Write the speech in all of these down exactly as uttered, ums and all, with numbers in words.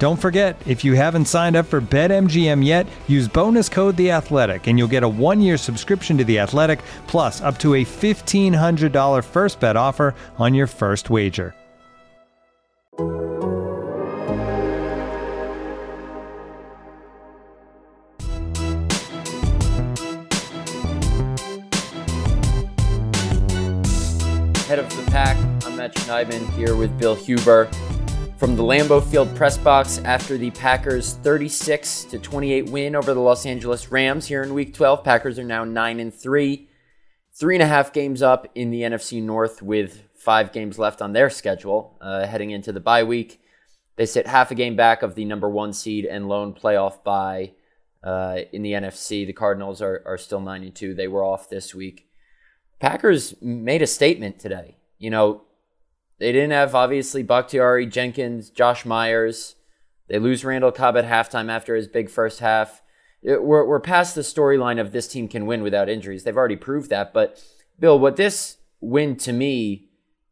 Don't forget, if you haven't signed up for BetMGM yet, use bonus code The Athletic, and you'll get a one-year subscription to The Athletic, plus up to a fifteen hundred dollars first bet offer on your first wager. Head of the pack, I'm Yosh Nijman here with Bill Huber. From the Lambeau Field press box after the Packers' thirty-six to twenty-eight win over the Los Angeles Rams here in Week twelve, Packers are now nine and three, three and a half games up in the N F C North with five games left on their schedule uh, heading into the bye week. They sit half a game back of the number one seed and lone playoff bye uh, in the N F C. The Cardinals are, are still nine and two. They were off this week. Packers made a statement today. You know, they didn't have, obviously, Bakhtiari, Jenkins, Josh Myers. They lose Randall Cobb at halftime after his big first half. It, we're, we're past the storyline of this team can win without injuries. They've already proved that. But, Bill, what this win to me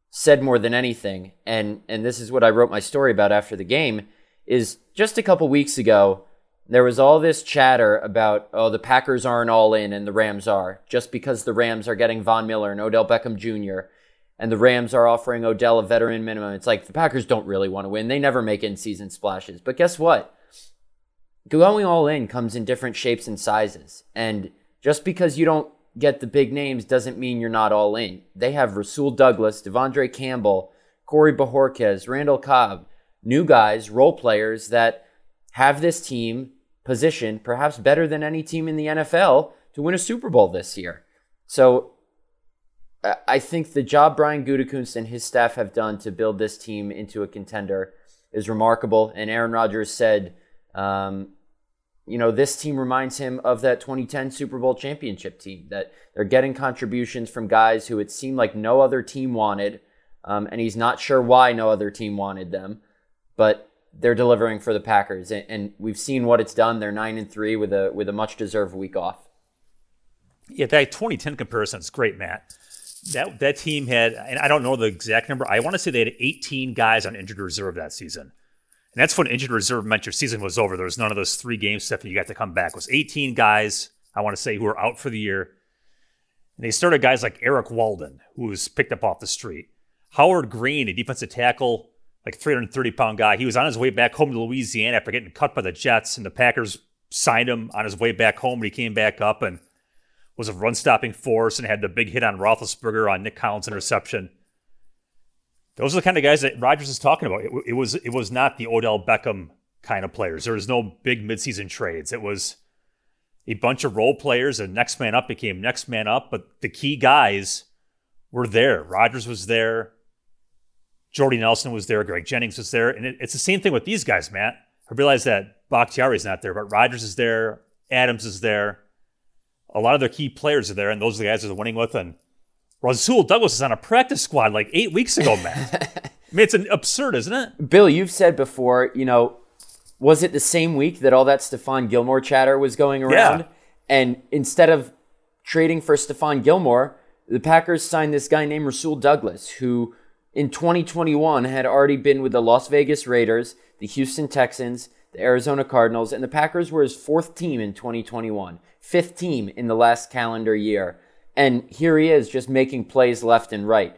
said more than anything, and, and this is what I wrote my story about after the game, is just a couple weeks ago, there was all this chatter about, oh, the Packers aren't all in and the Rams are, just because the Rams are getting Von Miller and Odell Beckham Junior, and the Rams are offering Odell a veteran minimum. It's like the Packers don't really want to win. They never make in-season splashes. But guess what? Going all in comes in different shapes and sizes. And just because you don't get the big names doesn't mean you're not all in. They have Rasul Douglas, Devondre Campbell, Corey Bojorquez, Randall Cobb, new guys, role players that have this team positioned perhaps better than any team in the N F L to win a Super Bowl this year. So I think the job Brian Gutekunst and his staff have done to build this team into a contender is remarkable. And Aaron Rodgers said, um, you know, this team reminds him of that twenty ten Super Bowl championship team, that they're getting contributions from guys who it seemed like no other team wanted. Um, and he's not sure why no other team wanted them, but they're delivering for the Packers. And, and we've seen what it's done. They're nine and three with a, with a much deserved week off. Yeah. That twenty ten comparison is great, Matt. That that team had, and I don't know the exact number, I want to say they had eighteen guys on injured reserve that season. And that's when injured reserve meant your season was over. There was none of those three game stuff, and you got to come back. It was eighteen guys, I want to say, who were out for the year. And they started guys like Eric Walden, who was picked up off the street. Howard Green, a defensive tackle, like a three hundred thirty pound guy. He was on his way back home to Louisiana after getting cut by the Jets, and the Packers signed him on his way back home, but he came back up and was a run-stopping force and had the big hit on Roethlisberger on Nick Collins' interception. Those are the kind of guys that Rodgers is talking about. It, it was it was not the Odell Beckham kind of players. There was no big midseason trades. It was a bunch of role players, and next man up became next man up, but the key guys were there. Rodgers was there. Jordy Nelson was there. Greg Jennings was there. And it, it's the same thing with these guys, Matt. I realize that Bakhtiari's not there, but Rodgers is there. Adams is there. A lot of their key players are there, and those are the guys they're winning with. And Rasul Douglas is on a practice squad like eight weeks ago, Matt. I mean, it's an absurd, isn't it? Bill, you've said before, you know, was it the same week that all that Stephon Gilmore chatter was going around? Yeah. And instead of trading for Stephon Gilmore, the Packers signed this guy named Rasul Douglas, who in twenty twenty-one had already been with the Las Vegas Raiders, the Houston Texans, the Arizona Cardinals, and the Packers were his fourth team in twenty twenty-one, fifth team in the last calendar year. And here he is just making plays left and right.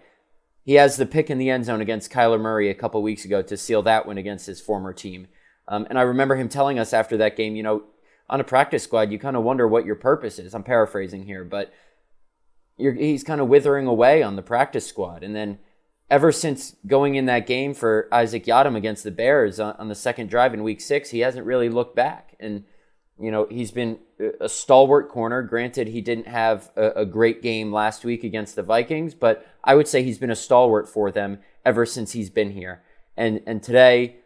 He has the pick in the end zone against Kyler Murray a couple weeks ago to seal that one against his former team. Um, and I remember him telling us after that game, you know, on a practice squad, you kind of wonder what your purpose is. I'm paraphrasing here, but you're, he's kind of withering away on the practice squad. And then ever since going in that game for Isaac Yiadom against the Bears on, on the second drive in week six, he hasn't really looked back. And, you know, he's been a stalwart corner. Granted, he didn't have a, a great game last week against the Vikings, but I would say he's been a stalwart for them ever since he's been here. And and today,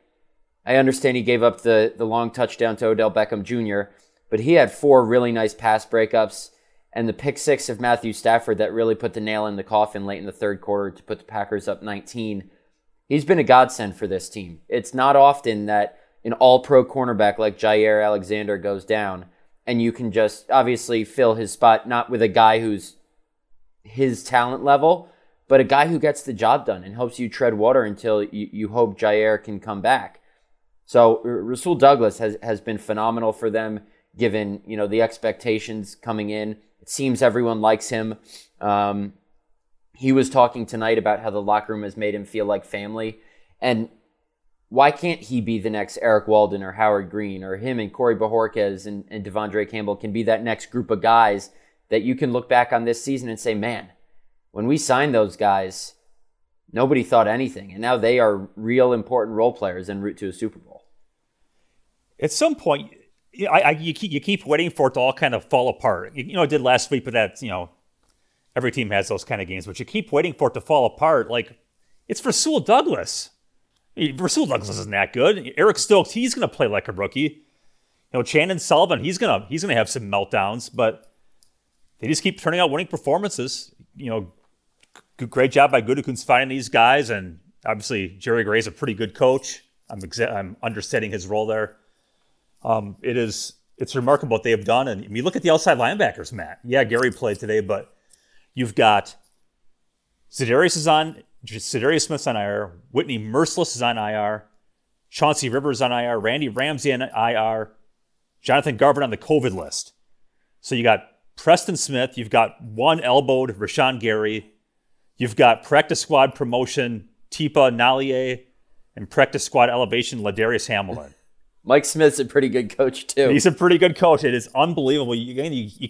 I understand he gave up the, the long touchdown to Odell Beckham Junior, but he had four really nice pass breakups and the pick six of Matthew Stafford that really put the nail in the coffin late in the third quarter to put the Packers up nineteen. He's been a godsend for this team. It's not often that an all-pro cornerback like Jair Alexander goes down and you can just obviously fill his spot, not with a guy who's his talent level, but a guy who gets the job done and helps you tread water until you, you hope Jair can come back. So Rasul Douglas has, has been phenomenal for them, given, you know, the expectations coming in. It seems everyone likes him. Um, he was talking tonight about how the locker room has made him feel like family. And why can't he be the next Eric Walden or Howard Green, or him and Corey Bojorquez and, and Devondre Campbell can be that next group of guys that you can look back on this season and say, man, when we signed those guys, nobody thought anything. And now they are real important role players en route to a Super Bowl. At some point, I, I, you, keep, you keep waiting for it to all kind of fall apart. You, you know, I did last week, but that's, you know, every team has those kind of games, but you keep waiting for it to fall apart. Like, it's Rasul Douglas. Rasul Douglas isn't that good. Eric Stokes, he's going to play like a rookie. You know, Channing Sullivan, he's going to he's going to have some meltdowns, but they just keep turning out winning performances. You know, g- great job by Gutekunst finding these guys, and obviously Jerry Gray's a pretty good coach. I'm exa- I'm understating his role there. Um, it is, it's remarkable what they have done. And I mean, look at the outside linebackers, Matt. Yeah, Gary played today, but you've got Za'Darius is on, Za'Darius Smith's on I R, Whitney Merciless is on I R, Chauncey Rivers on I R, Randy Ramsey on I R, Jonathan Garvin on the COVID list. So you got Preston Smith, you've got one elbowed Rashawn Gary, you've got practice squad promotion Tipa Nalier, and practice squad elevation Ladarius Hamilton. Mike Smith's a pretty good coach, too. He's a pretty good coach. It is unbelievable. You, you, you,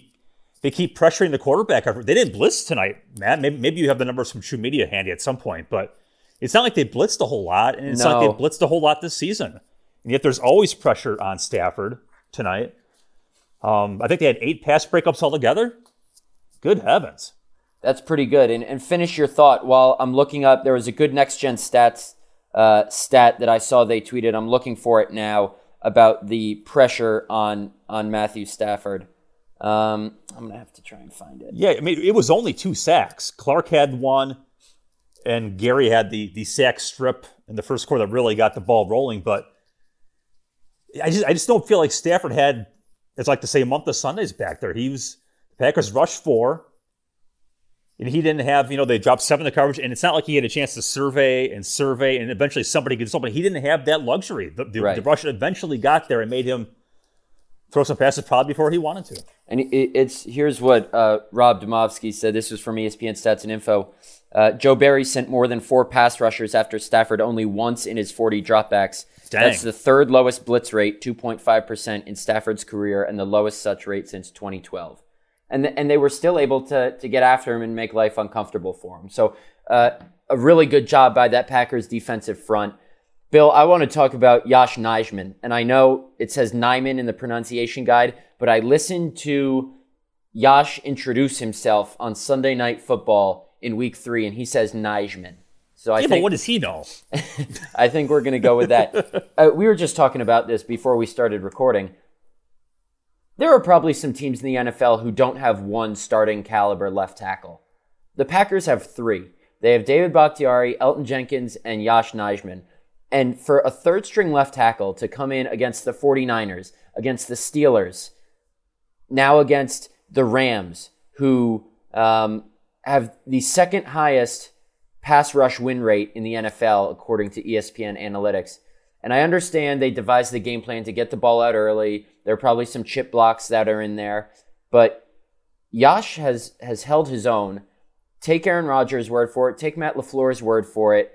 they keep pressuring the quarterback. They didn't blitz tonight, Matt. Maybe, maybe you have the numbers from True Media handy at some point, but it's not like they blitzed a whole lot, and it's no. not like they blitzed a whole lot this season. And yet there's always pressure on Stafford tonight. Um, I think they had eight pass breakups altogether. Good heavens. That's pretty good. And, and finish your thought while I'm looking up. There was a good next-gen stats uh, stat that I saw they tweeted. I'm looking for it now, about the pressure on on Matthew Stafford. Um, I'm going to have to try and find it. Yeah, I mean, it was only two sacks. Clark had one, and Gary had the the sack strip in the first quarter that really got the ball rolling. But I just I just don't feel like Stafford had, it's like to say, a month of Sundays back there. He was, the Packers rushed four, and he didn't have, you know, they dropped seven in the coverage, and it's not like he had a chance to survey and survey, and eventually somebody could somebody. He didn't have that luxury. The, the, right. the rush eventually got there and made him throw some passes probably before he wanted to. And it, it's here's what uh, Rob Domofsky said. This was from E S P N Stats and Info. Uh, Joe Barry sent more than four pass rushers after Stafford only once in his forty dropbacks. Dang. That's the third lowest blitz rate, two point five percent in Stafford's career, and the lowest such rate since twenty twelve. And th- and they were still able to to get after him and make life uncomfortable for him. So uh, a really good job by that Packers defensive front. Bill, I want to talk about Yosh Nijman. And I know it says Nijman in the pronunciation guide, but I listened to Yosh introduce himself on Sunday Night Football in week three, and he says Nijman. So I yeah, think, but what does he know? I think we're going to go with that. uh, we were just talking about this before we started recording. There are probably some teams in the N F L who don't have one starting caliber left tackle. The Packers have three. They have David Bakhtiari, Elgton Jenkins, and Yosh Nijman. And for a third-string left tackle to come in against the forty-niners, against the Steelers, now against the Rams, who um, have the second-highest pass rush win rate in the N F L, according to E S P N Analytics. And I understand they devised the game plan to get the ball out early. There are probably some chip blocks that are in there. But Yosh has, has held his own. Take Aaron Rodgers' word for it. Take Matt LaFleur's word for it.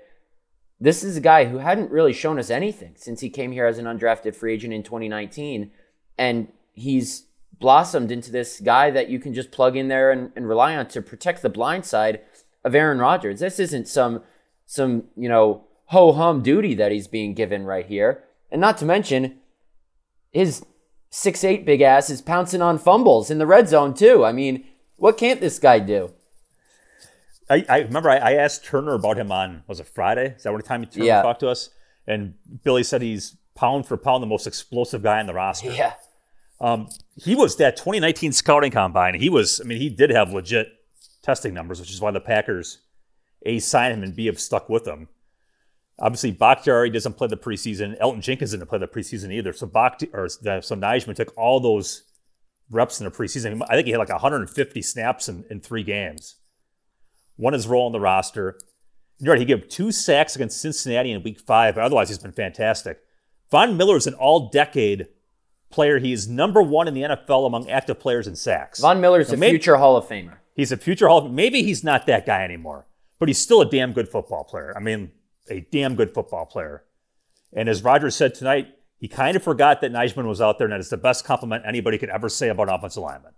This is a guy who hadn't really shown us anything since he came here as an undrafted free agent in twenty nineteen. And he's blossomed into this guy that you can just plug in there and, and rely on to protect the blind side of Aaron Rodgers. This isn't some, some you know, ho-hum duty that he's being given right here. And not to mention, his six eight big ass is pouncing on fumbles in the red zone too. I mean, what can't this guy do? I, I remember I, I asked Turner about him on, was it Friday? Is that what the time Turner yeah. talked to us? And Billy said he's pound for pound the most explosive guy on the roster. Yeah. Um, he was that twenty nineteen scouting combine. He was, I mean, he did have legit testing numbers, which is why the Packers, A, signed him and B, have stuck with him. Obviously, Bakhtiari doesn't play the preseason. Elgton Jenkins didn't play the preseason either. So Bakhti, or so Nijman took all those reps in the preseason. I think he had like one hundred fifty snaps in, in three games. Won his role on the roster. You're right, he gave two sacks against Cincinnati in week five, but otherwise he's been fantastic. Von Miller is an all-decade player. He is number one in the N F L among active players in sacks. Von Miller is a maybe, future Hall of Famer. He's a future Hall of Famer. Maybe he's not that guy anymore, but he's still a damn good football player. I mean, a damn good football player. And as Rodgers said tonight, he kind of forgot that Nijman was out there, and that is the best compliment anybody could ever say about an offensive lineman.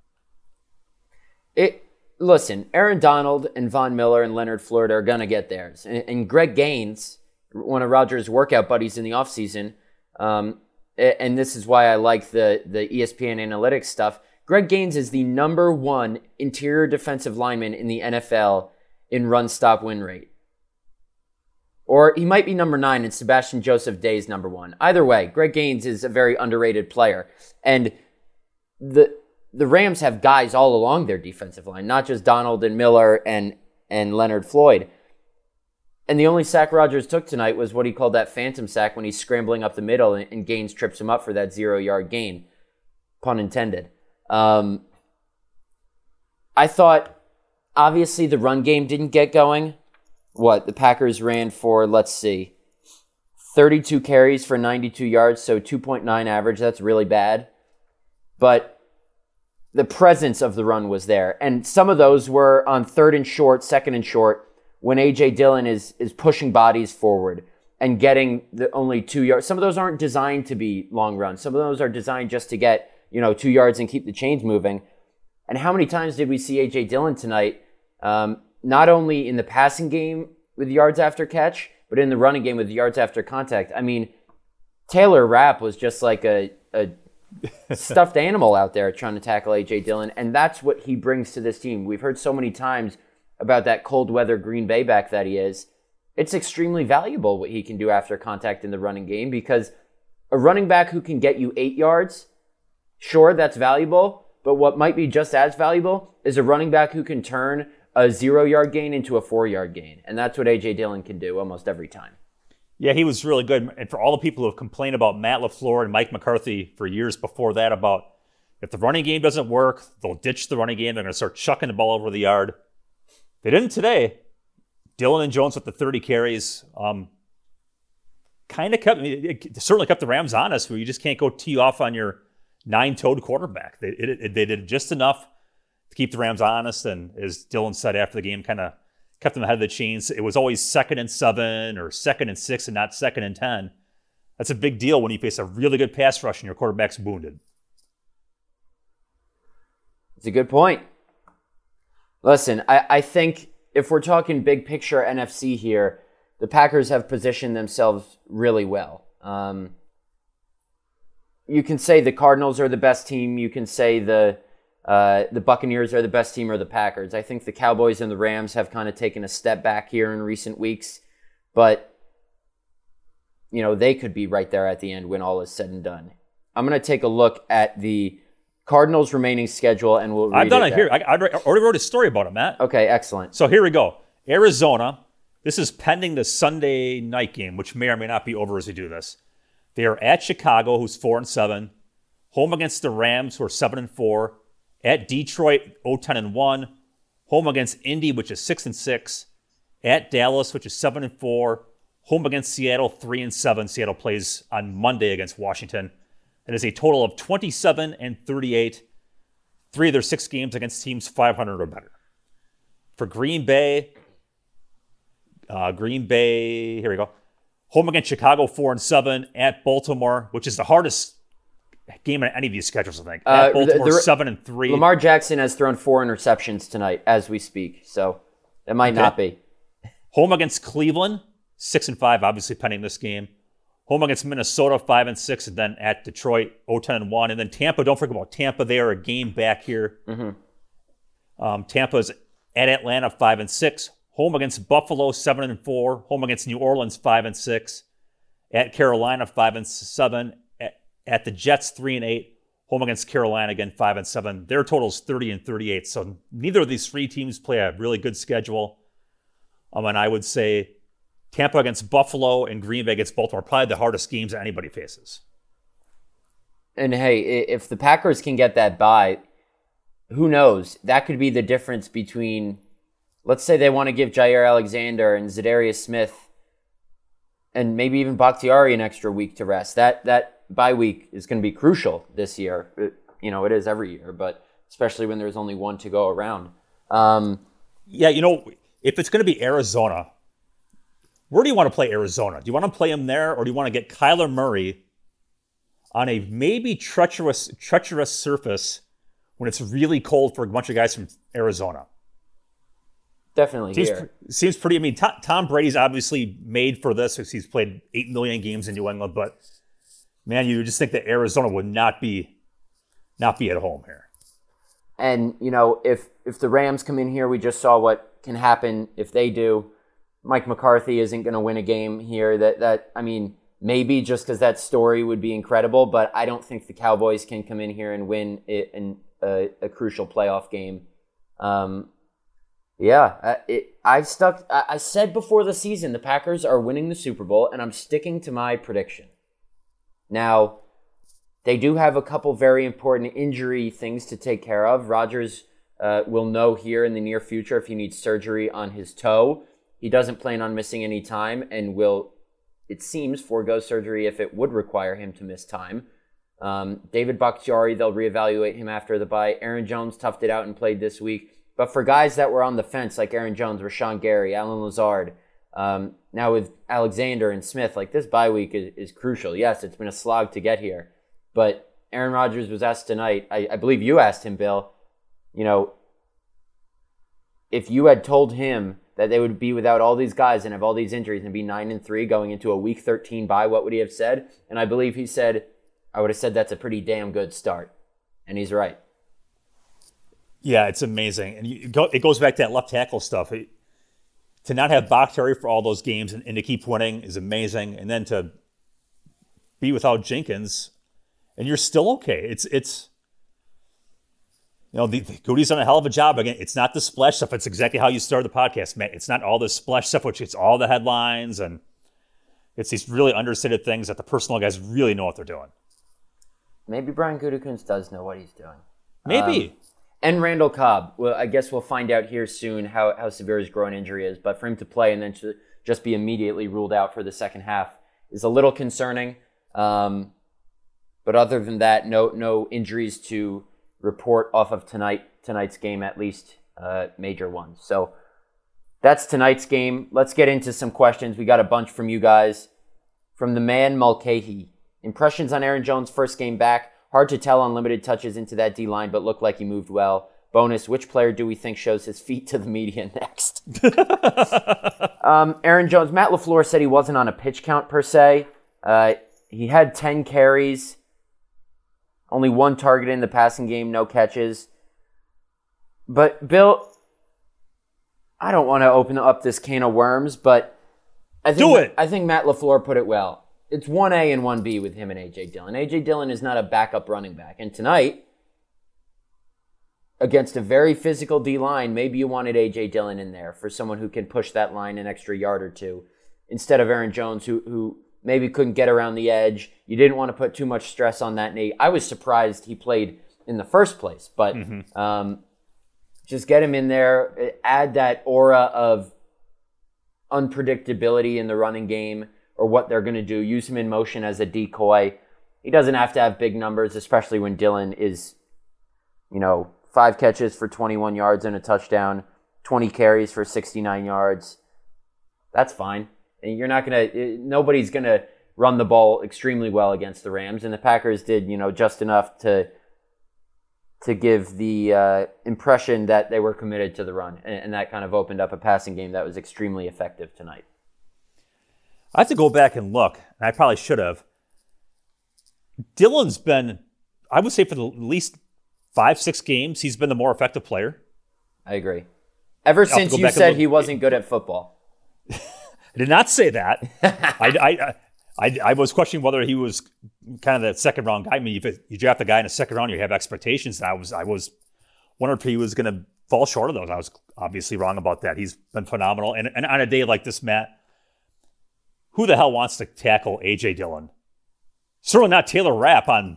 It... Listen, Aaron Donald and Von Miller and Leonard Floyd are going to get theirs. And, and Greg Gaines, one of Rodgers' workout buddies in the offseason, um, and this is why I like the, the E S P N analytics stuff, Greg Gaines is the number one interior defensive lineman in the N F L in run-stop win rate. Or he might be number nine, and Sebastian Joseph Day is number one. Either way, Greg Gaines is a very underrated player. And the... The Rams have guys all along their defensive line, not just Donald and Miller and, and Leonard Floyd. And the only sack Rodgers took tonight was what he called that phantom sack when he's scrambling up the middle and, and Gaines trips him up for that zero-yard gain. Pun intended. Um, I thought, obviously, the run game didn't get going. What, the Packers ran for, let's see, thirty-two carries for ninety-two yards, so two point nine average. That's really bad. But the presence of the run was there. And some of those were on third and short, second and short, when A J. Dillon is is pushing bodies forward and getting the only two yards. Some of those aren't designed to be long runs. Some of those are designed just to get, you know, two yards and keep the chains moving. And how many times did we see A J. Dillon tonight, um, not only in the passing game with yards after catch, but in the running game with yards after contact? I mean, Taylor Rapp was just like a... a stuffed animal out there trying to tackle A J. Dillon, and that's what he brings to this team. We've heard so many times about that cold weather Green Bay back that he is. It's extremely valuable what he can do after contact in the running game, because a running back who can get you eight yards, sure, that's valuable, but what might be just as valuable is a running back who can turn a zero-yard gain into a four-yard gain, and that's what A J. Dillon can do almost every time. Yeah, he was really good. And for all the people who have complained about Matt LaFleur and Mike McCarthy for years before that about if the running game doesn't work, they'll ditch the running game. They're going to start chucking the ball over the yard. They didn't today. Dillon and Jones with the thirty carries um, kind of kept, I mean, it certainly kept the Rams honest, where you just can't go tee off on your nine-toed quarterback. They, it, it, they did just enough to keep the Rams honest. And as Dillon said after the game, kind of kept them ahead of the chains. It was always second and seven or second and six and not second and ten. That's a big deal when you face a really good pass rush and your quarterback's wounded. It's a good point. Listen, I, I think if we're talking big picture N F C here, the Packers have positioned themselves really well. Um, you can say the Cardinals are the best team. You can say the Uh, the Buccaneers are the best team, or the Packers. I think the Cowboys and the Rams have kind of taken a step back here in recent weeks, but you know they could be right there at the end when all is said and done. I'm going to take a look at the Cardinals' remaining schedule, and we'll read I've done it, it here. I, I already wrote a story about it, Matt. Okay, excellent. So here we go. Arizona, this is pending the Sunday night game, which may or may not be over as we do this. They are at Chicago, who's four and seven, home against the Rams, who are seven and four, at Detroit, oh ten and one, home against Indy, which is six and six, at Dallas, which is seven and four, home against Seattle, three and seven. Seattle plays on Monday against Washington. That is a total of twenty-seven and thirty-eight, three of their six games against teams five hundred or better. for Green Bay. Uh, Green Bay, here we go. Home against Chicago, four and seven, at Baltimore, which is the hardest game on any of these schedules, I think. At uh, Baltimore, seven and three. Lamar Jackson has thrown four interceptions tonight as we speak, so it might okay. not be. Home against Cleveland, six and five, obviously pending this game. Home against Minnesota, five and six, and then at Detroit, oh ten and one. And then Tampa, don't forget about Tampa. They are a game back here. Mm-hmm. Um, Tampa's at Atlanta, five and six. Home against Buffalo, seven and four. Home against New Orleans, five and six. At Carolina, five and seven. At, at the Jets, three and eight. Home against Carolina, again, five and seven. Their total is thirty and thirty-eight. So neither of these three teams play a really good schedule. Um, and I would say Tampa against Buffalo and Green Bay against Baltimore, probably the hardest games that anybody faces. And hey, if the Packers can get that bye, who knows? That could be the difference between, let's say they want to give Jair Alexander and Za'Darius Smith and maybe even Bakhtiari an extra week to rest. That that bye week is going to be crucial this year. It, you know, it is every year, but especially when there's only one to go around. Um, yeah, you know, if it's going to be Arizona, where do you want to play Arizona? Do you want to play him there, or do you want to get Kyler Murray on a maybe treacherous treacherous surface when it's really cold for a bunch of guys from Arizona? Definitely seems, here. Seems pretty. I mean, Tom, Tom Brady's obviously made for this because he's played eight million games in New England, but, man, you would just think that Arizona would not be not be at home here. And, you know, if if the Rams come in here, we just saw what can happen if they do. Mike McCarthy isn't going to win a game here. That that I mean, maybe just because that story would be incredible, but I don't think the Cowboys can come in here and win it in a, a crucial playoff game. Um, yeah, it, I've stuck. I, I said before the season the Packers are winning the Super Bowl, and I'm sticking to my prediction. Now, they do have a couple very important injury things to take care of. Rodgers uh, will know here in the near future if he needs surgery on his toe. He doesn't plan on missing any time and will, it seems, forego surgery if it would require him to miss time. Um, David Bakhtiari, they'll reevaluate him after the bye. Aaron Jones toughed it out and played this week. But for guys that were on the fence, like Aaron Jones, Rashawn Gary, Alan Lazard, um, now with Alexander and Smith, like this bye week is, is crucial. Yes, it's been a slog to get here. But Aaron Rodgers was asked tonight, I, I believe you asked him, Bill, you know, if you had told him that they would be without all these guys and have all these injuries and be nine and three going into a week thirteen bye, what would he have said? And I believe he said, I would have said that's a pretty damn good start. And he's right. Yeah, it's amazing. And you go, it goes back to that left tackle stuff. It, to not have Bakhtiari for all those games and, and to keep winning is amazing. And then to be without Jenkins and you're still okay. It's, it's, you know, the, the Goody's done a hell of a job. Again, it's not the splash stuff. It's exactly how you started the podcast, Matt. It's not all this splash stuff, which it's all the headlines, and it's these really understated things that the personal guys really know what they're doing. Maybe Brian Gutekunst does know what he's doing. Maybe. Um, and Randall Cobb. Well, I guess we'll find out here soon how, how severe his groin injury is, but for him to play and then to just be immediately ruled out for the second half is a little concerning. Um, but other than that, no no injuries to report off of tonight tonight's game, at least uh, major ones. So that's tonight's game. Let's get into some questions. We got a bunch from you guys. From the man Mulcahy. Impressions on Aaron Jones' first game back. Hard to tell on limited touches into that D-line, but looked like he moved well. Bonus, which player do we think shows his feet to the media next? um, Aaron Jones, Matt LaFleur said he wasn't on a pitch count per se. Uh, he had ten carries. Only one target in the passing game, no catches. But, Bill, I don't want to open up this can of worms, but I think, Do it. I think Matt LaFleur put it well. It's one A and one B with him and A J. Dillon. A J. Dillon is not a backup running back. And tonight, against a very physical D-line, maybe you wanted A J. Dillon in there for someone who can push that line an extra yard or two instead of Aaron Jones, who who... maybe couldn't get around the edge. You didn't want to put too much stress on that knee. I was surprised he played in the first place, but mm-hmm. um, just get him in there. Add that aura of unpredictability in the running game or what they're going to do. Use him in motion as a decoy. He doesn't have to have big numbers, especially when Dillon is, you know, five catches for twenty-one yards and a touchdown, twenty carries for sixty-nine yards. That's fine. And you're not going to, nobody's going to run the ball extremely well against the Rams. And the Packers did, you know, just enough to to give the uh, impression that they were committed to the run. And, and that kind of opened up a passing game that was extremely effective tonight. I have to go back and look, and I probably should have. Dillon's been, I would say for the least five, six games, he's been the more effective player. I agree. Ever since you said he wasn't good at football. I did not say that. I, I, I, I was questioning whether he was kind of that second round guy. I mean, if you draft a guy in a second round, you have expectations. I was I was wondering if he was going to fall short of those. I was obviously wrong about that. He's been phenomenal. And, and on a day like this, Matt, who the hell wants to tackle A J. Dillon? Certainly not Taylor Rapp on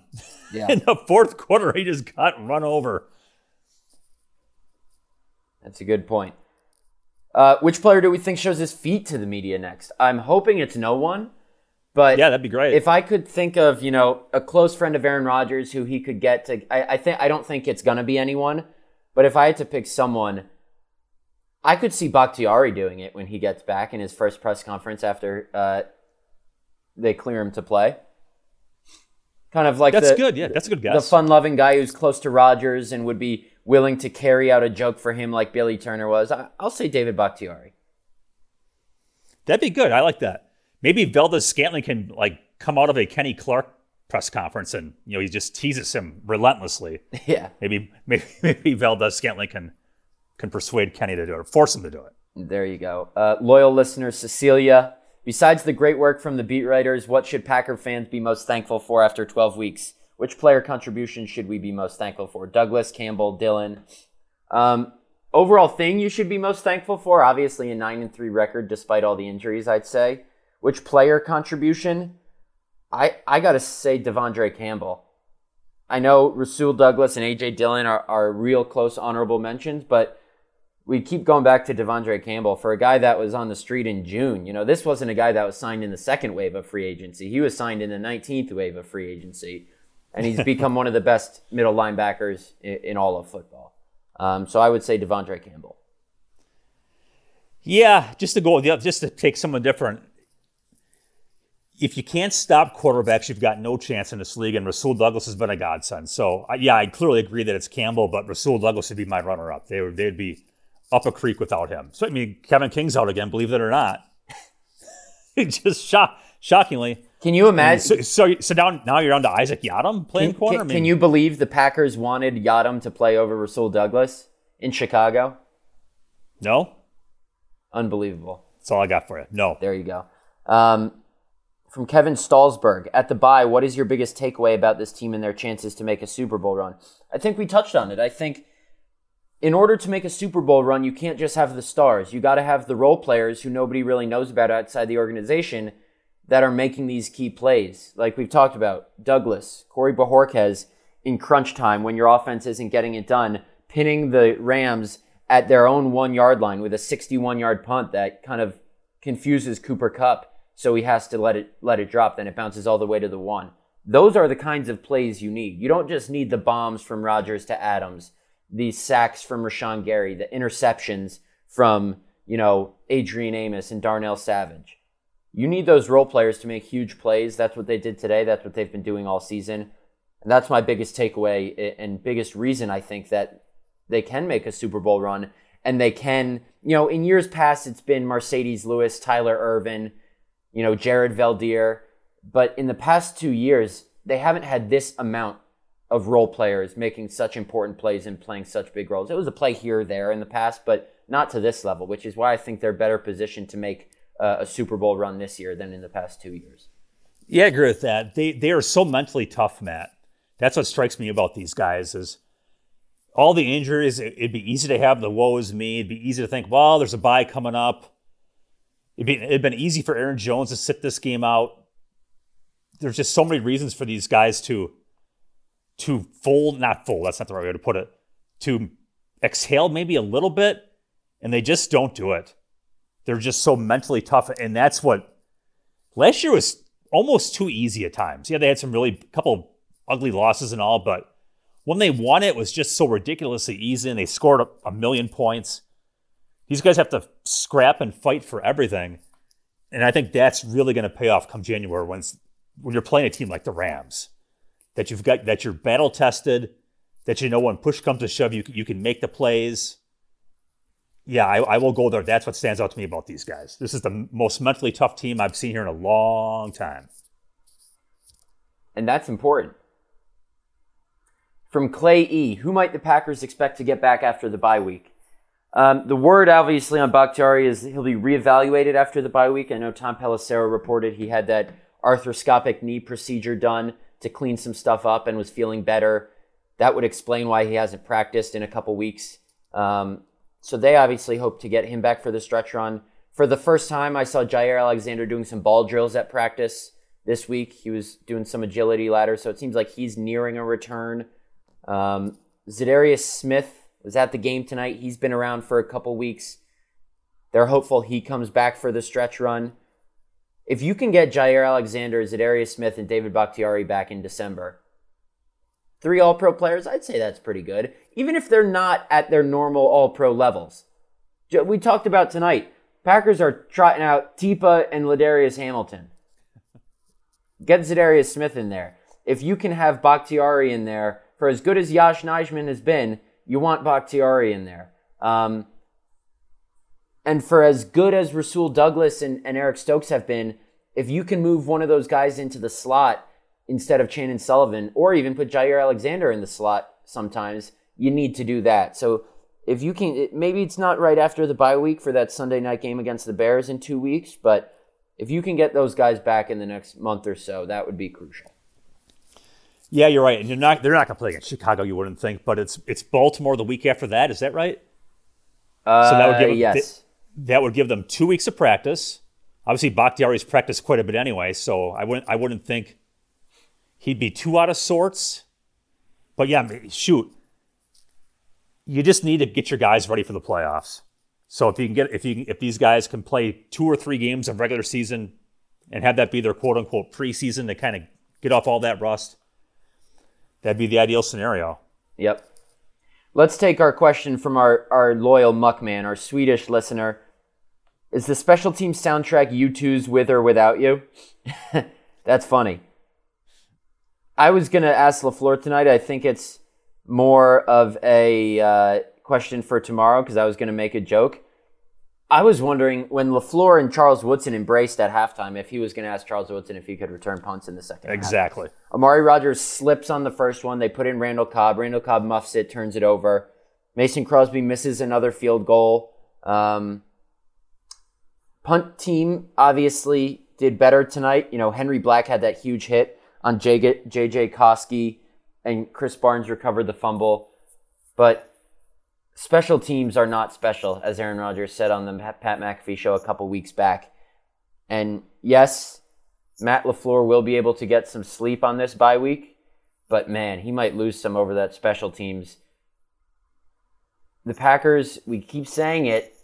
yeah. in the fourth quarter. He just got run over. That's a good point. Uh, which player do we think shows his feet to the media next? I'm hoping it's no one, but yeah, that'd be great. If I could think of, you know, a close friend of Aaron Rodgers who he could get to, I, I think I don't think it's gonna be anyone. But if I had to pick someone, I could see Bakhtiari doing it when he gets back in his first press conference after uh, they clear him to play. Kind of like that's the, good, yeah, that's a good guess. The fun-loving guy who's close to Rodgers and would be willing to carry out a joke for him like Billy Turner was. I'll say David Bakhtiari. That'd be good. I like that. Maybe Velda Scantling can like come out of a Kenny Clark press conference and, you know, he just teases him relentlessly. Yeah. Maybe maybe, maybe Velda Scantling can can persuade Kenny to do it or force him to do it. There you go. Uh, loyal listener Cecilia, besides the great work from the beat writers, what should Packer fans be most thankful for after twelve weeks? Which player contribution should we be most thankful for? Douglas, Campbell, Dillon. Um, overall thing you should be most thankful for, obviously a nine and three record despite all the injuries, I'd say. Which player contribution? I I got to say Devondre Campbell. I know Rasul Douglas and A J. Dillon are, are real close honorable mentions, but we keep going back to Devondre Campbell. For a guy that was on the street in June, you know, this wasn't a guy that was signed in the second wave of free agency. He was signed in the nineteenth wave of free agency. And he's become one of the best middle linebackers in, in all of football. Um, so I would say Devondre Campbell. Yeah, just to go, just to take someone different. If you can't stop quarterbacks, you've got no chance in this league. And Rasul Douglas has been a godsend. So yeah, I clearly agree that it's Campbell, but Rasul Douglas would be my runner-up. They would they'd be up a creek without him. So I mean, Kevin King's out again, believe it or not. Just shock, shockingly. Can you imagine? So, so, so now, now you're on to Isaac Yiadom playing can, corner? Can, I mean, can you believe the Packers wanted Yiadom to play over Rasul Douglas in Chicago? No. Unbelievable. That's all I got for you. No. There you go. Um, from Kevin Stalsberg, at the bye, what is your biggest takeaway about this team and their chances to make a Super Bowl run? I think we touched on it. I think in order to make a Super Bowl run, you can't just have the stars. You got to have the role players who nobody really knows about outside the organization that are making these key plays. Like we've talked about, Douglas, Corey Bojorquez in crunch time when your offense isn't getting it done, pinning the Rams at their own one-yard line with a sixty-one-yard punt that kind of confuses Cooper Kupp, so he has to let it let it drop, then it bounces all the way to the one. Those are the kinds of plays you need. You don't just need the bombs from Rodgers to Adams, the sacks from Rashawn Gary, the interceptions from, you know, Adrian Amos and Darnell Savage. You need those role players to make huge plays. That's what they did today. That's what they've been doing all season. And that's my biggest takeaway and biggest reason I think that they can make a Super Bowl run. And they can, you know, in years past, it's been Mercedes Lewis, Tyler Ervin, you know, Jared Valdir. But in the past two years, they haven't had this amount of role players making such important plays and playing such big roles. It was a play here or there in the past, but not to this level, which is why I think they're better positioned to make a Super Bowl run this year than in the past two years. Yeah, I agree with that. They they are so mentally tough, Matt. That's what strikes me about these guys is all the injuries, it, it'd be easy to have the woe is me. It'd be easy to think, well, there's a bye coming up. It'd, be, it'd been easy for Aaron Jones to sit this game out. There's just so many reasons for these guys to, to fold, not fold, that's not the right way to put it, to exhale maybe a little bit, and they just don't do it. They're just so mentally tough, and that's what last year was almost too easy at times. Yeah, they had some really couple ugly losses and all, but when they won it, it was just so ridiculously easy, and they scored a, a million points. These guys have to scrap and fight for everything. And I think that's really going to pay off come January when, when you're playing a team like the Rams, that you've got, that you're battle tested, that you know when push comes to shove, you you can make the plays. Yeah, I, I will go there. That's what stands out to me about these guys. This is the most mentally tough team I've seen here in a long time. And that's important. From Clay E., who might the Packers expect to get back after the bye week? Um, the word, obviously, on Bakhtiari is he'll be reevaluated after the bye week. I know Tom Pelissero reported he had that arthroscopic knee procedure done to clean some stuff up and was feeling better. That would explain why he hasn't practiced in a couple weeks. Um, so they obviously hope to get him back for the stretch run. For the first time, I saw Jair Alexander doing some ball drills at practice this week. He was doing some agility ladder, so it seems like he's nearing a return. Um, Za'Darius Smith was at the game tonight. He's been around for a couple weeks. They're hopeful he comes back for the stretch run. If you can get Jair Alexander, Za'Darius Smith, and David Bakhtiari back in December, three all-pro players, I'd say that's pretty good, even if they're not at their normal all-pro levels. We talked about tonight, Packers are trotting out Tipa and Ladarius Hamilton. Get Za'Darius Smith in there. If you can have Bakhtiari in there, for as good as Yosh Nijman has been, you want Bakhtiari in there. Um, and for as good as Rasul Douglas and, and Eric Stokes have been, if you can move one of those guys into the slot instead of Channing Sullivan, or even put Jair Alexander in the slot sometimes, you need to do that. So if you can, it, maybe it's not right after the bye week for that Sunday night game against the Bears in two weeks, but if you can get those guys back in the next month or so, that would be crucial. Yeah, you're right, and you're not. They're not going to play against Chicago. You wouldn't think, but it's it's Baltimore the week after that. Is that right? Uh, so that would give them, yes. Th- that would give them two weeks of practice. Obviously, Bakhtiari's practiced quite a bit anyway, so I wouldn't I wouldn't think he'd be too out of sorts. But yeah, I mean, shoot, you just need to get your guys ready for the playoffs. So if you can get if you can, if these guys can play two or three games of regular season and have that be their quote unquote preseason to kind of get off all that rust. That'd be the ideal scenario. Yep. Let's take our question from our, our loyal Muckman, our Swedish listener. Is the special team soundtrack U two's With or Without You? That's funny. I was going to ask LaFleur tonight. I think it's more of a uh, question for tomorrow because I was going to make a joke. I was wondering when LaFleur and Charles Woodson embraced at halftime if he was going to ask Charles Woodson if he could return punts in the second exactly. half. Exactly. Amari Rodgers slips on the first one. They put in Randall Cobb. Randall Cobb muffs it, turns it over. Mason Crosby misses another field goal. Um, punt team obviously did better tonight. You know, Henry Black had that huge hit on J J Koski, and Chris Barnes recovered the fumble. But special teams are not special, as Aaron Rodgers said on the Pat McAfee show a couple weeks back. And yes, Matt LaFleur will be able to get some sleep on this bye week, but man, he might lose some over that special teams. The Packers, we keep saying it,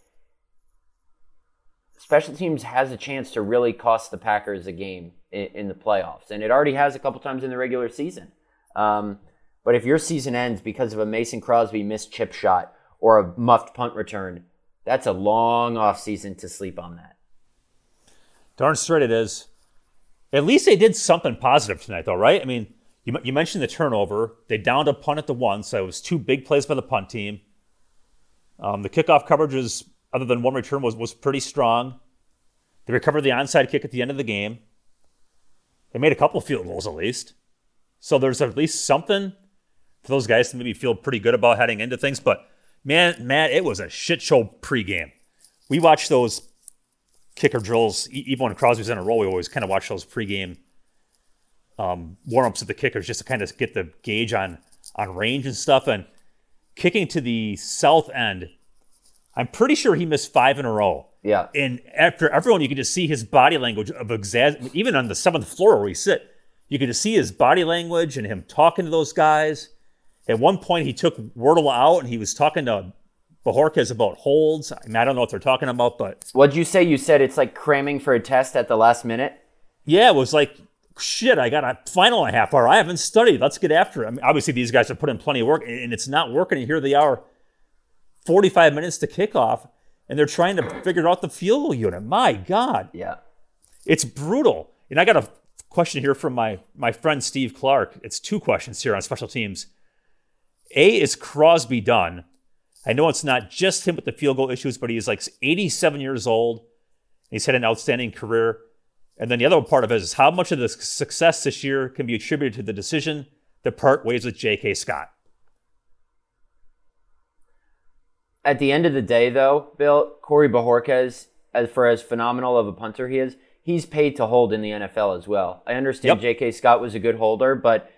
special teams has a chance to really cost the Packers a game in, in the playoffs, and it already has a couple times in the regular season. Um, but if your season ends because of a Mason Crosby missed chip shot, or a muffed punt return, that's a long offseason to sleep on that. Darn straight it is. At least they did something positive tonight, though, right? I mean, you, you mentioned the turnover. They downed a punt at the one, so it was two big plays by the punt team. Um, the kickoff coverage, was, other than one return, was, was pretty strong. They recovered the onside kick at the end of the game. They made a couple field goals, at least. So there's at least something for those guys to maybe feel pretty good about heading into things, but Man, Matt, it was a shit show pregame. We watched those kicker drills, even when Crosby's in a roll, we always kind of watch those pregame um, warm-ups of the kickers just to kind of get the gauge on, on range and stuff. And kicking to the south end, I'm pretty sure he missed five in a row. Yeah. And after everyone, you could just see his body language of exas- even on the seventh floor where we sit, you could just see his body language and him talking to those guys. At one point, he took Wirtle out, and he was talking to Bojorquez about holds. I mean, I don't know what they're talking about, but... What'd you say? You said it's like cramming for a test at the last minute? Yeah, it was like, shit, I got a final in a half hour. I haven't studied. Let's get after it. I mean, obviously, these guys have put in plenty of work, and it's not working. And here they are, forty-five minutes to kickoff. and they're trying to figure out the fuel unit. My God. Yeah. It's brutal. And I got a question here from my, my friend Steve Clark. It's two questions here on special teams. A, is Crosby done? I know it's not just him with the field goal issues, but he is like eighty-seven years old. He's had an outstanding career. And then the other part of it is how much of the success this year can be attributed to the decision to part ways with J K. Scott. At the end of the day, though, Bill, Corey Bojorquez, as for as phenomenal of a punter he is, he's paid to hold in the N F L as well. I understand yep. J K. Scott was a good holder, but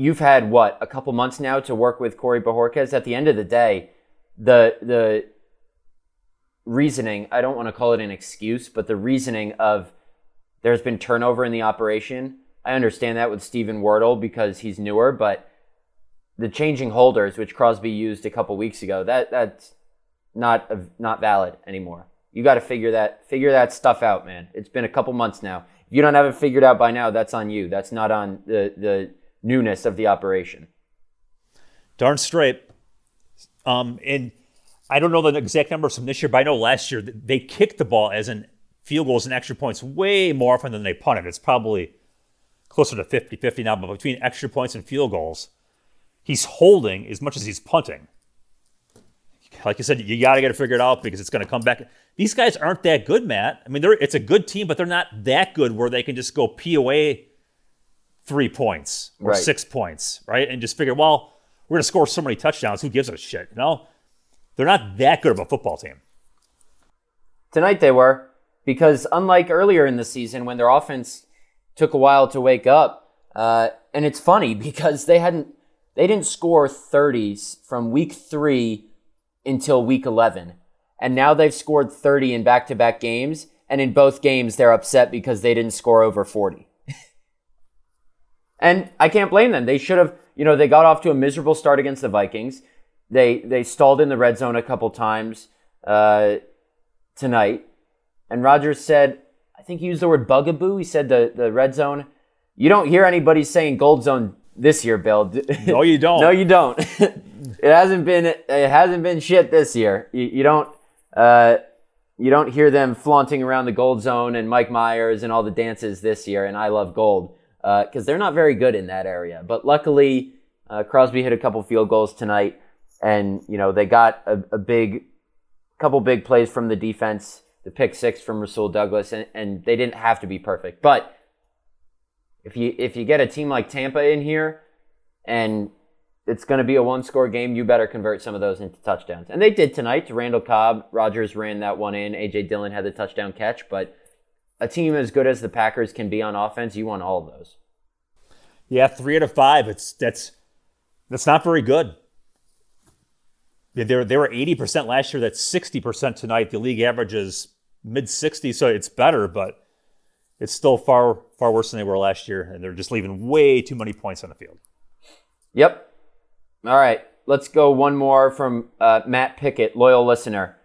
you've had, what, a couple months now to work with Corey Bojorquez? At the end of the day, the the reasoning, I don't want to call it an excuse, but the reasoning of there's been turnover in the operation, I understand that with Steven Wirtle because he's newer, but the changing holders, which Crosby used a couple weeks ago, that that's not not valid anymore. You got to figure that figure that stuff out, man. It's been a couple months now. If you don't have it figured out by now, that's on you. That's not on the the newness of the operation. Darn straight. Um, and I don't know the exact numbers from this year, but I know last year they kicked the ball as in field goals and extra points way more often than they punted. It's probably closer to fifty-fifty now, but between extra points and field goals, he's holding as much as he's punting. Like you said, you got to get it figured out because it's going to come back. These guys aren't that good, Matt. I mean, they're, it's a good team, but they're not that good where they can just go pee away three points or right. six points, right? And just figure, well, we're going to score so many touchdowns. Who gives a shit? You know, they're not that good of a football team. Tonight they were, because unlike earlier in the season when their offense took a while to wake up, uh, and it's funny because they hadn't They didn't score thirties from week three until week eleven. And now they've scored thirty in back-to-back games. And in both games, they're upset because they didn't score over forty. And I can't blame them. They should have, you know, they got off to a miserable start against the Vikings. They they stalled in the red zone a couple times uh, tonight. And Rodgers said, I think he used the word bugaboo. He said the, the red zone. You don't hear anybody saying gold zone this year, Bill. No, you don't. No, you don't. It hasn't been. It hasn't been shit this year. You, you don't. Uh, you don't hear them flaunting around the gold zone and Mike Myers and all the dances this year. And I love gold because uh, they're not very good in that area. But luckily, uh, Crosby hit a couple field goals tonight, and you know they got a, a big, couple big plays from the defense. The pick six from Rasul Douglas, and, and they didn't have to be perfect, but. If you if you get a team like Tampa in here and it's going to be a one-score game, you better convert some of those into touchdowns. And they did tonight to Randall Cobb. Rodgers ran that one in. A J. Dillon had the touchdown catch. But a team as good as the Packers can be on offense, you want all of those. Yeah, three out of five. It's that's that's not very good. They were, they were eighty percent last year. That's sixty percent tonight. The league average is mid-sixties, so it's better, but it's still far far worse than they were last year, and they're just leaving way too many points on the field. Yep. All right, let's go one more from uh, Matt Pickett, loyal listener.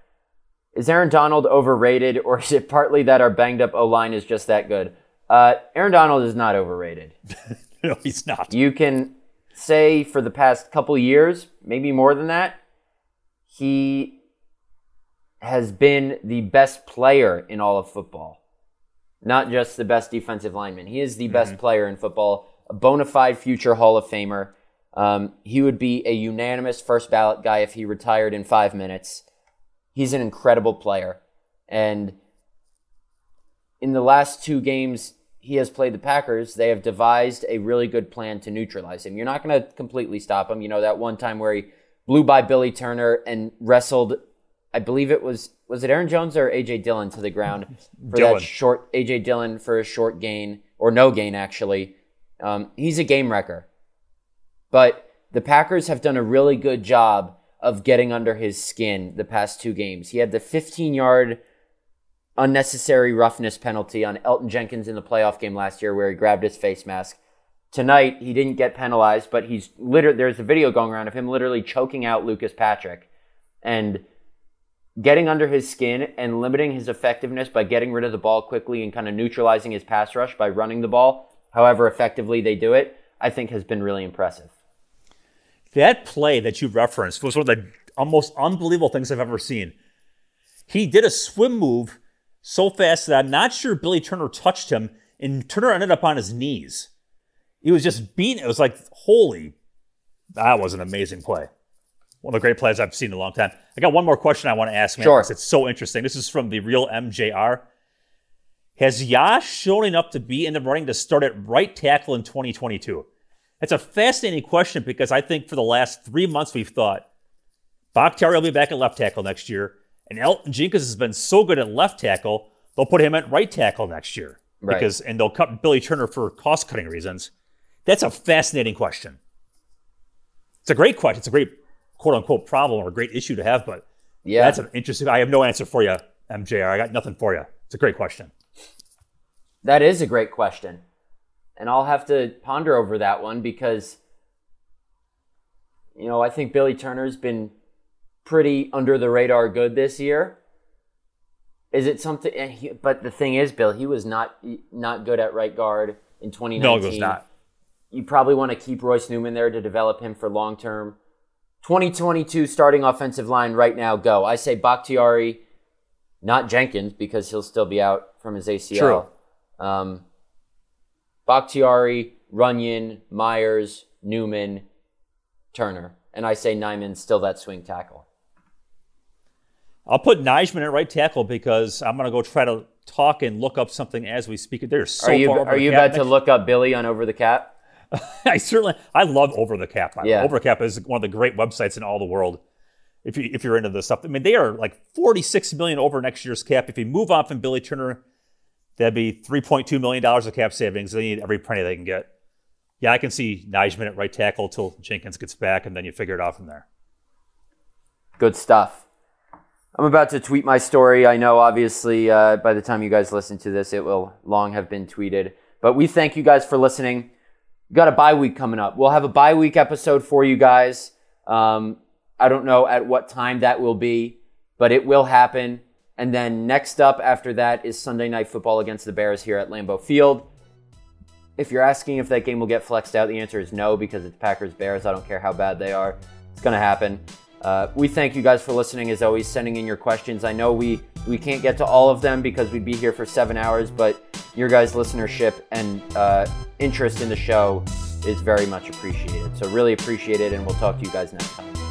Is Aaron Donald overrated, or is it partly that our banged-up O-line is just that good? Uh, Aaron Donald is not overrated. No, he's not. You can say for the past couple years, maybe more than that, he has been the best player in all of football. Not just the best defensive lineman. He is the best mm-hmm. player in football, a bona fide future Hall of Famer. Um, he would be a unanimous first ballot guy if he retired in five minutes. He's an incredible player. And in the last two games he has played the Packers, they have devised a really good plan to neutralize him. You're not going to completely stop him. You know, that one time where he blew by Billy Turner and wrestled, I believe it was, was it Aaron Jones or A J. Dillon to the ground for Dillon. That short, A J. Dillon for a short gain, or no gain actually. Um, he's a game wrecker. But the Packers have done a really good job of getting under his skin the past two games. He had the fifteen-yard unnecessary roughness penalty on Elgton Jenkins in the playoff game last year where he grabbed his face mask. Tonight, he didn't get penalized, but he's literally, there's a video going around of him literally choking out Lucas Patrick. And getting under his skin and limiting his effectiveness by getting rid of the ball quickly and kind of neutralizing his pass rush by running the ball, however effectively they do it, I think has been really impressive. That play that you referenced was one of the most unbelievable things I've ever seen. He did a swim move so fast that I'm not sure Billy Turner touched him, and Turner ended up on his knees. He was just beaten. It was like, holy, that was an amazing play. One of the great plays I've seen in a long time. I got one more question I want to ask, man, sure. because it's so interesting. This is from the Real M J R. Has Yosh shown enough to be in the running to start at right tackle in twenty twenty-two? That's a fascinating question because I think for the last three months we've thought Bakhtiari will be back at left tackle next year, and Elgton Jenkins has been so good at left tackle, they'll put him at right tackle next year. Right. Because and they'll cut Billy Turner for cost-cutting reasons. That's a fascinating question. It's a great question. It's a great quote-unquote problem or a great issue to have, but yeah, that's an interesting... I have no answer for you, M J R. I got nothing for you. It's a great question. That is a great question. And I'll have to ponder over that one because, you know, I think Billy Turner's been pretty under the radar good this year. Is it something? And he, but the thing is, Bill, he was not not good at right guard in twenty nineteen. No, he was not. You probably want to keep Royce Newman there to develop him for long term. twenty twenty-two starting offensive line right now, go. I say Bakhtiari, not Jenkins, because he'll still be out from his A C L. True. Um, Bakhtiari, Runyon, Myers, Newman, Turner. And I say Nijman's still that swing tackle. I'll put Nijman at right tackle because I'm going to go try to talk and look up something as we speak. They're so are you, far over Are the you cap about next. to look up Billy on Over the Cap? I certainly – I love Over the Cap. Yeah. Over the Cap is one of the great websites in all the world if, you, if you're into this stuff. I mean, they are like forty-six million dollars over next year's cap. If you move off from Billy Turner, that'd be three point two million dollars of cap savings. They need every penny they can get. Yeah, I can see Nijman at right tackle till Jenkins gets back, and then you figure it out from there. Good stuff. I'm about to tweet my story. I know, obviously, uh, by the time you guys listen to this, it will long have been tweeted. But we thank you guys for listening. We've got a bye week coming up. We'll have a bye week episode for you guys. Um, I don't know at what time that will be, but it will happen. And then next up after that is Sunday Night Football against the Bears here at Lambeau Field. If you're asking if that game will get flexed out, the answer is no, because it's Packers-Bears. I don't care how bad they are. It's going to happen. Uh, we thank you guys for listening, as always, sending in your questions. I know we, we can't get to all of them because we'd be here for seven hours, but your guys' listenership and uh, interest in the show is very much appreciated. So really appreciate it, and we'll talk to you guys next time.